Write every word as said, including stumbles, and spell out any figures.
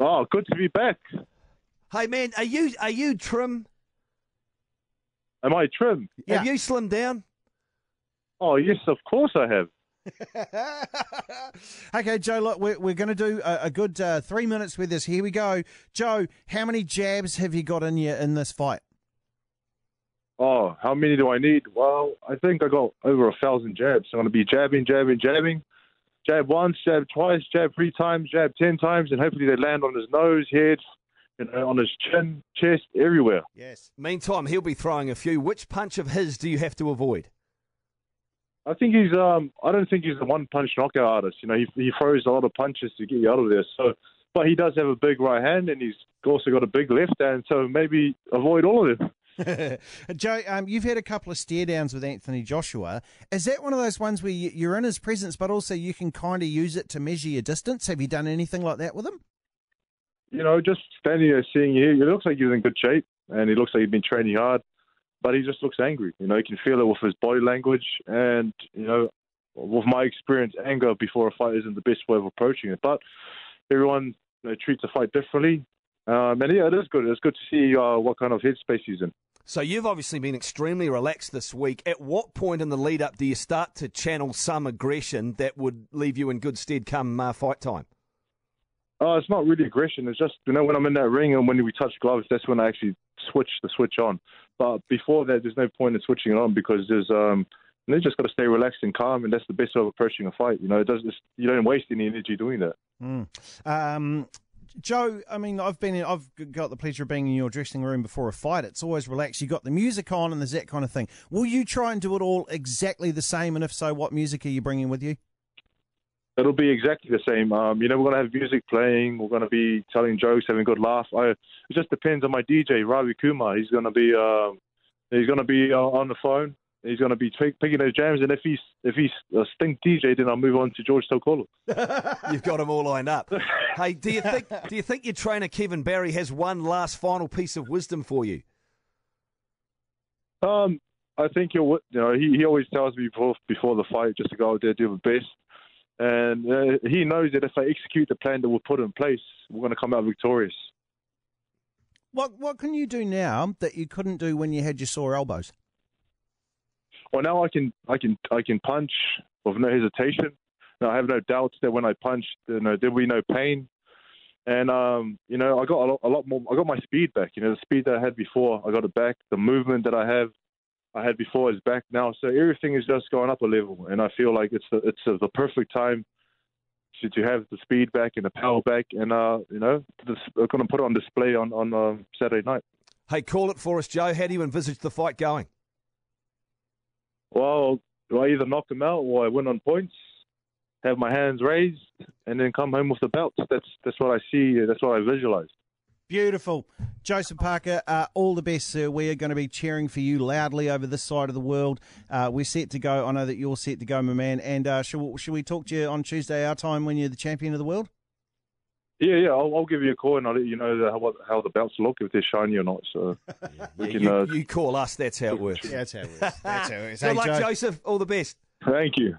Oh, good to be back. Hey, man, are you are you trim? Am I trim? Yeah. Have you slimmed down? Oh, yes, of course I have. Okay, Joe, look, we're, we're going to do a, a good uh, three minutes with this. Here we go. Joe, how many jabs have you got in you in this fight? Oh, how many do I need? Well, I think I got over a thousand jabs. So I'm going to be jabbing, jabbing, jabbing. Jab once, jab twice, jab three times, jab ten times, and hopefully they land on his nose, head, you know, on his chin, chest, everywhere. Yes. Meantime, he'll be throwing a few. Which punch of his do you have to avoid? I think he's. Um, I don't think he's a one-punch knockout artist. You know, he he throws a lot of punches to get you out of there. So, but he does have a big right hand, and he's also got a big left hand. So maybe avoid all of them. Joe, um, you've had a couple of stare downs with Anthony Joshua. Is that one of those ones where you're in his presence, but also you can kind of use it to measure your distance? Have you done anything like that with him? You know, just standing there, seeing you, it looks like he's in good shape, and he looks like he's been training hard. But he just looks angry. You know, you can feel it with his body language. And, you know, with my experience, anger before a fight isn't the best way of approaching it. But everyone, you know, treats a fight differently. Um, and, yeah, it is good. It's good to see uh, what kind of headspace he's in. So you've obviously been extremely relaxed this week. At what point in the lead-up do you start to channel some aggression that would leave you in good stead come uh, fight time? Uh, it's not really aggression. It's just, you know, when I'm in that ring and when we touch gloves, that's when I actually switch the switch on. But before that, there's no point in switching it on because there's um, you just got to stay relaxed and calm, and that's the best way of approaching a fight. You know, it doesn't, you don't waste any energy doing that. Mm. Um, Joe, I mean, I've been, in, I've got the pleasure of being in your dressing room before a fight. It's always relaxed. You got the music on, and there's that kind of thing. Will you try and do it all exactly the same? And if so, what music are you bringing with you? It'll be exactly the same. Um, you know, we're going to have music playing. We're going to be telling jokes, having a good laugh. I, it just depends on my D J, Ravi Kumar. He's going to be, um, he's going to be uh, on the phone. He's going to be t- picking those jams. And if he's if he's a stink D J, then I'll move on to George Sokolo. You've got them all lined up. Hey, do you think do you think your trainer Kevin Barry has one last final piece of wisdom for you? Um, I think he'll, you know, he he always tells me before before the fight just to go out there, do the best. And uh, he knows that if I execute the plan that we'll put in place, we're going to come out victorious. What What can you do now that you couldn't do when you had your sore elbows? Well, now I can I can I can punch with no hesitation. Now, I have no doubts that when I punch, you know, there'll be no pain. And um, you know, I got a lot, a lot more. I got my speed back. You know, the speed that I had before, I got it back. The movement that I have. I had before is back now, so everything is just going up a level, and I feel like it's the, it's a, the perfect time to, to have the speed back and the power back, and uh, you know, we're going to put it on display on on uh, Saturday night. Hey, call it for us, Joe. How do you envisage the fight going? Well, I either knock him out or I win on points, have my hands raised, and then come home with the belt. That's that's what I see. That's what I visualize. Beautiful. Joseph Parker, uh, all the best, sir. We are going to be cheering for you loudly over this side of the world. Uh, we're set to go. I know that you're set to go, my man. And uh, shall we, shall we talk to you on Tuesday, our time, when you're the champion of the world? Yeah, yeah. I'll, I'll give you a call and I'll let you know the, how, how the belts look, if they're shiny or not. So yeah, we yeah, can, you, uh, you call us. That's how it works. That's how it works. That's how it works. Good hey, luck, Joe. Joseph. All the best. Thank you.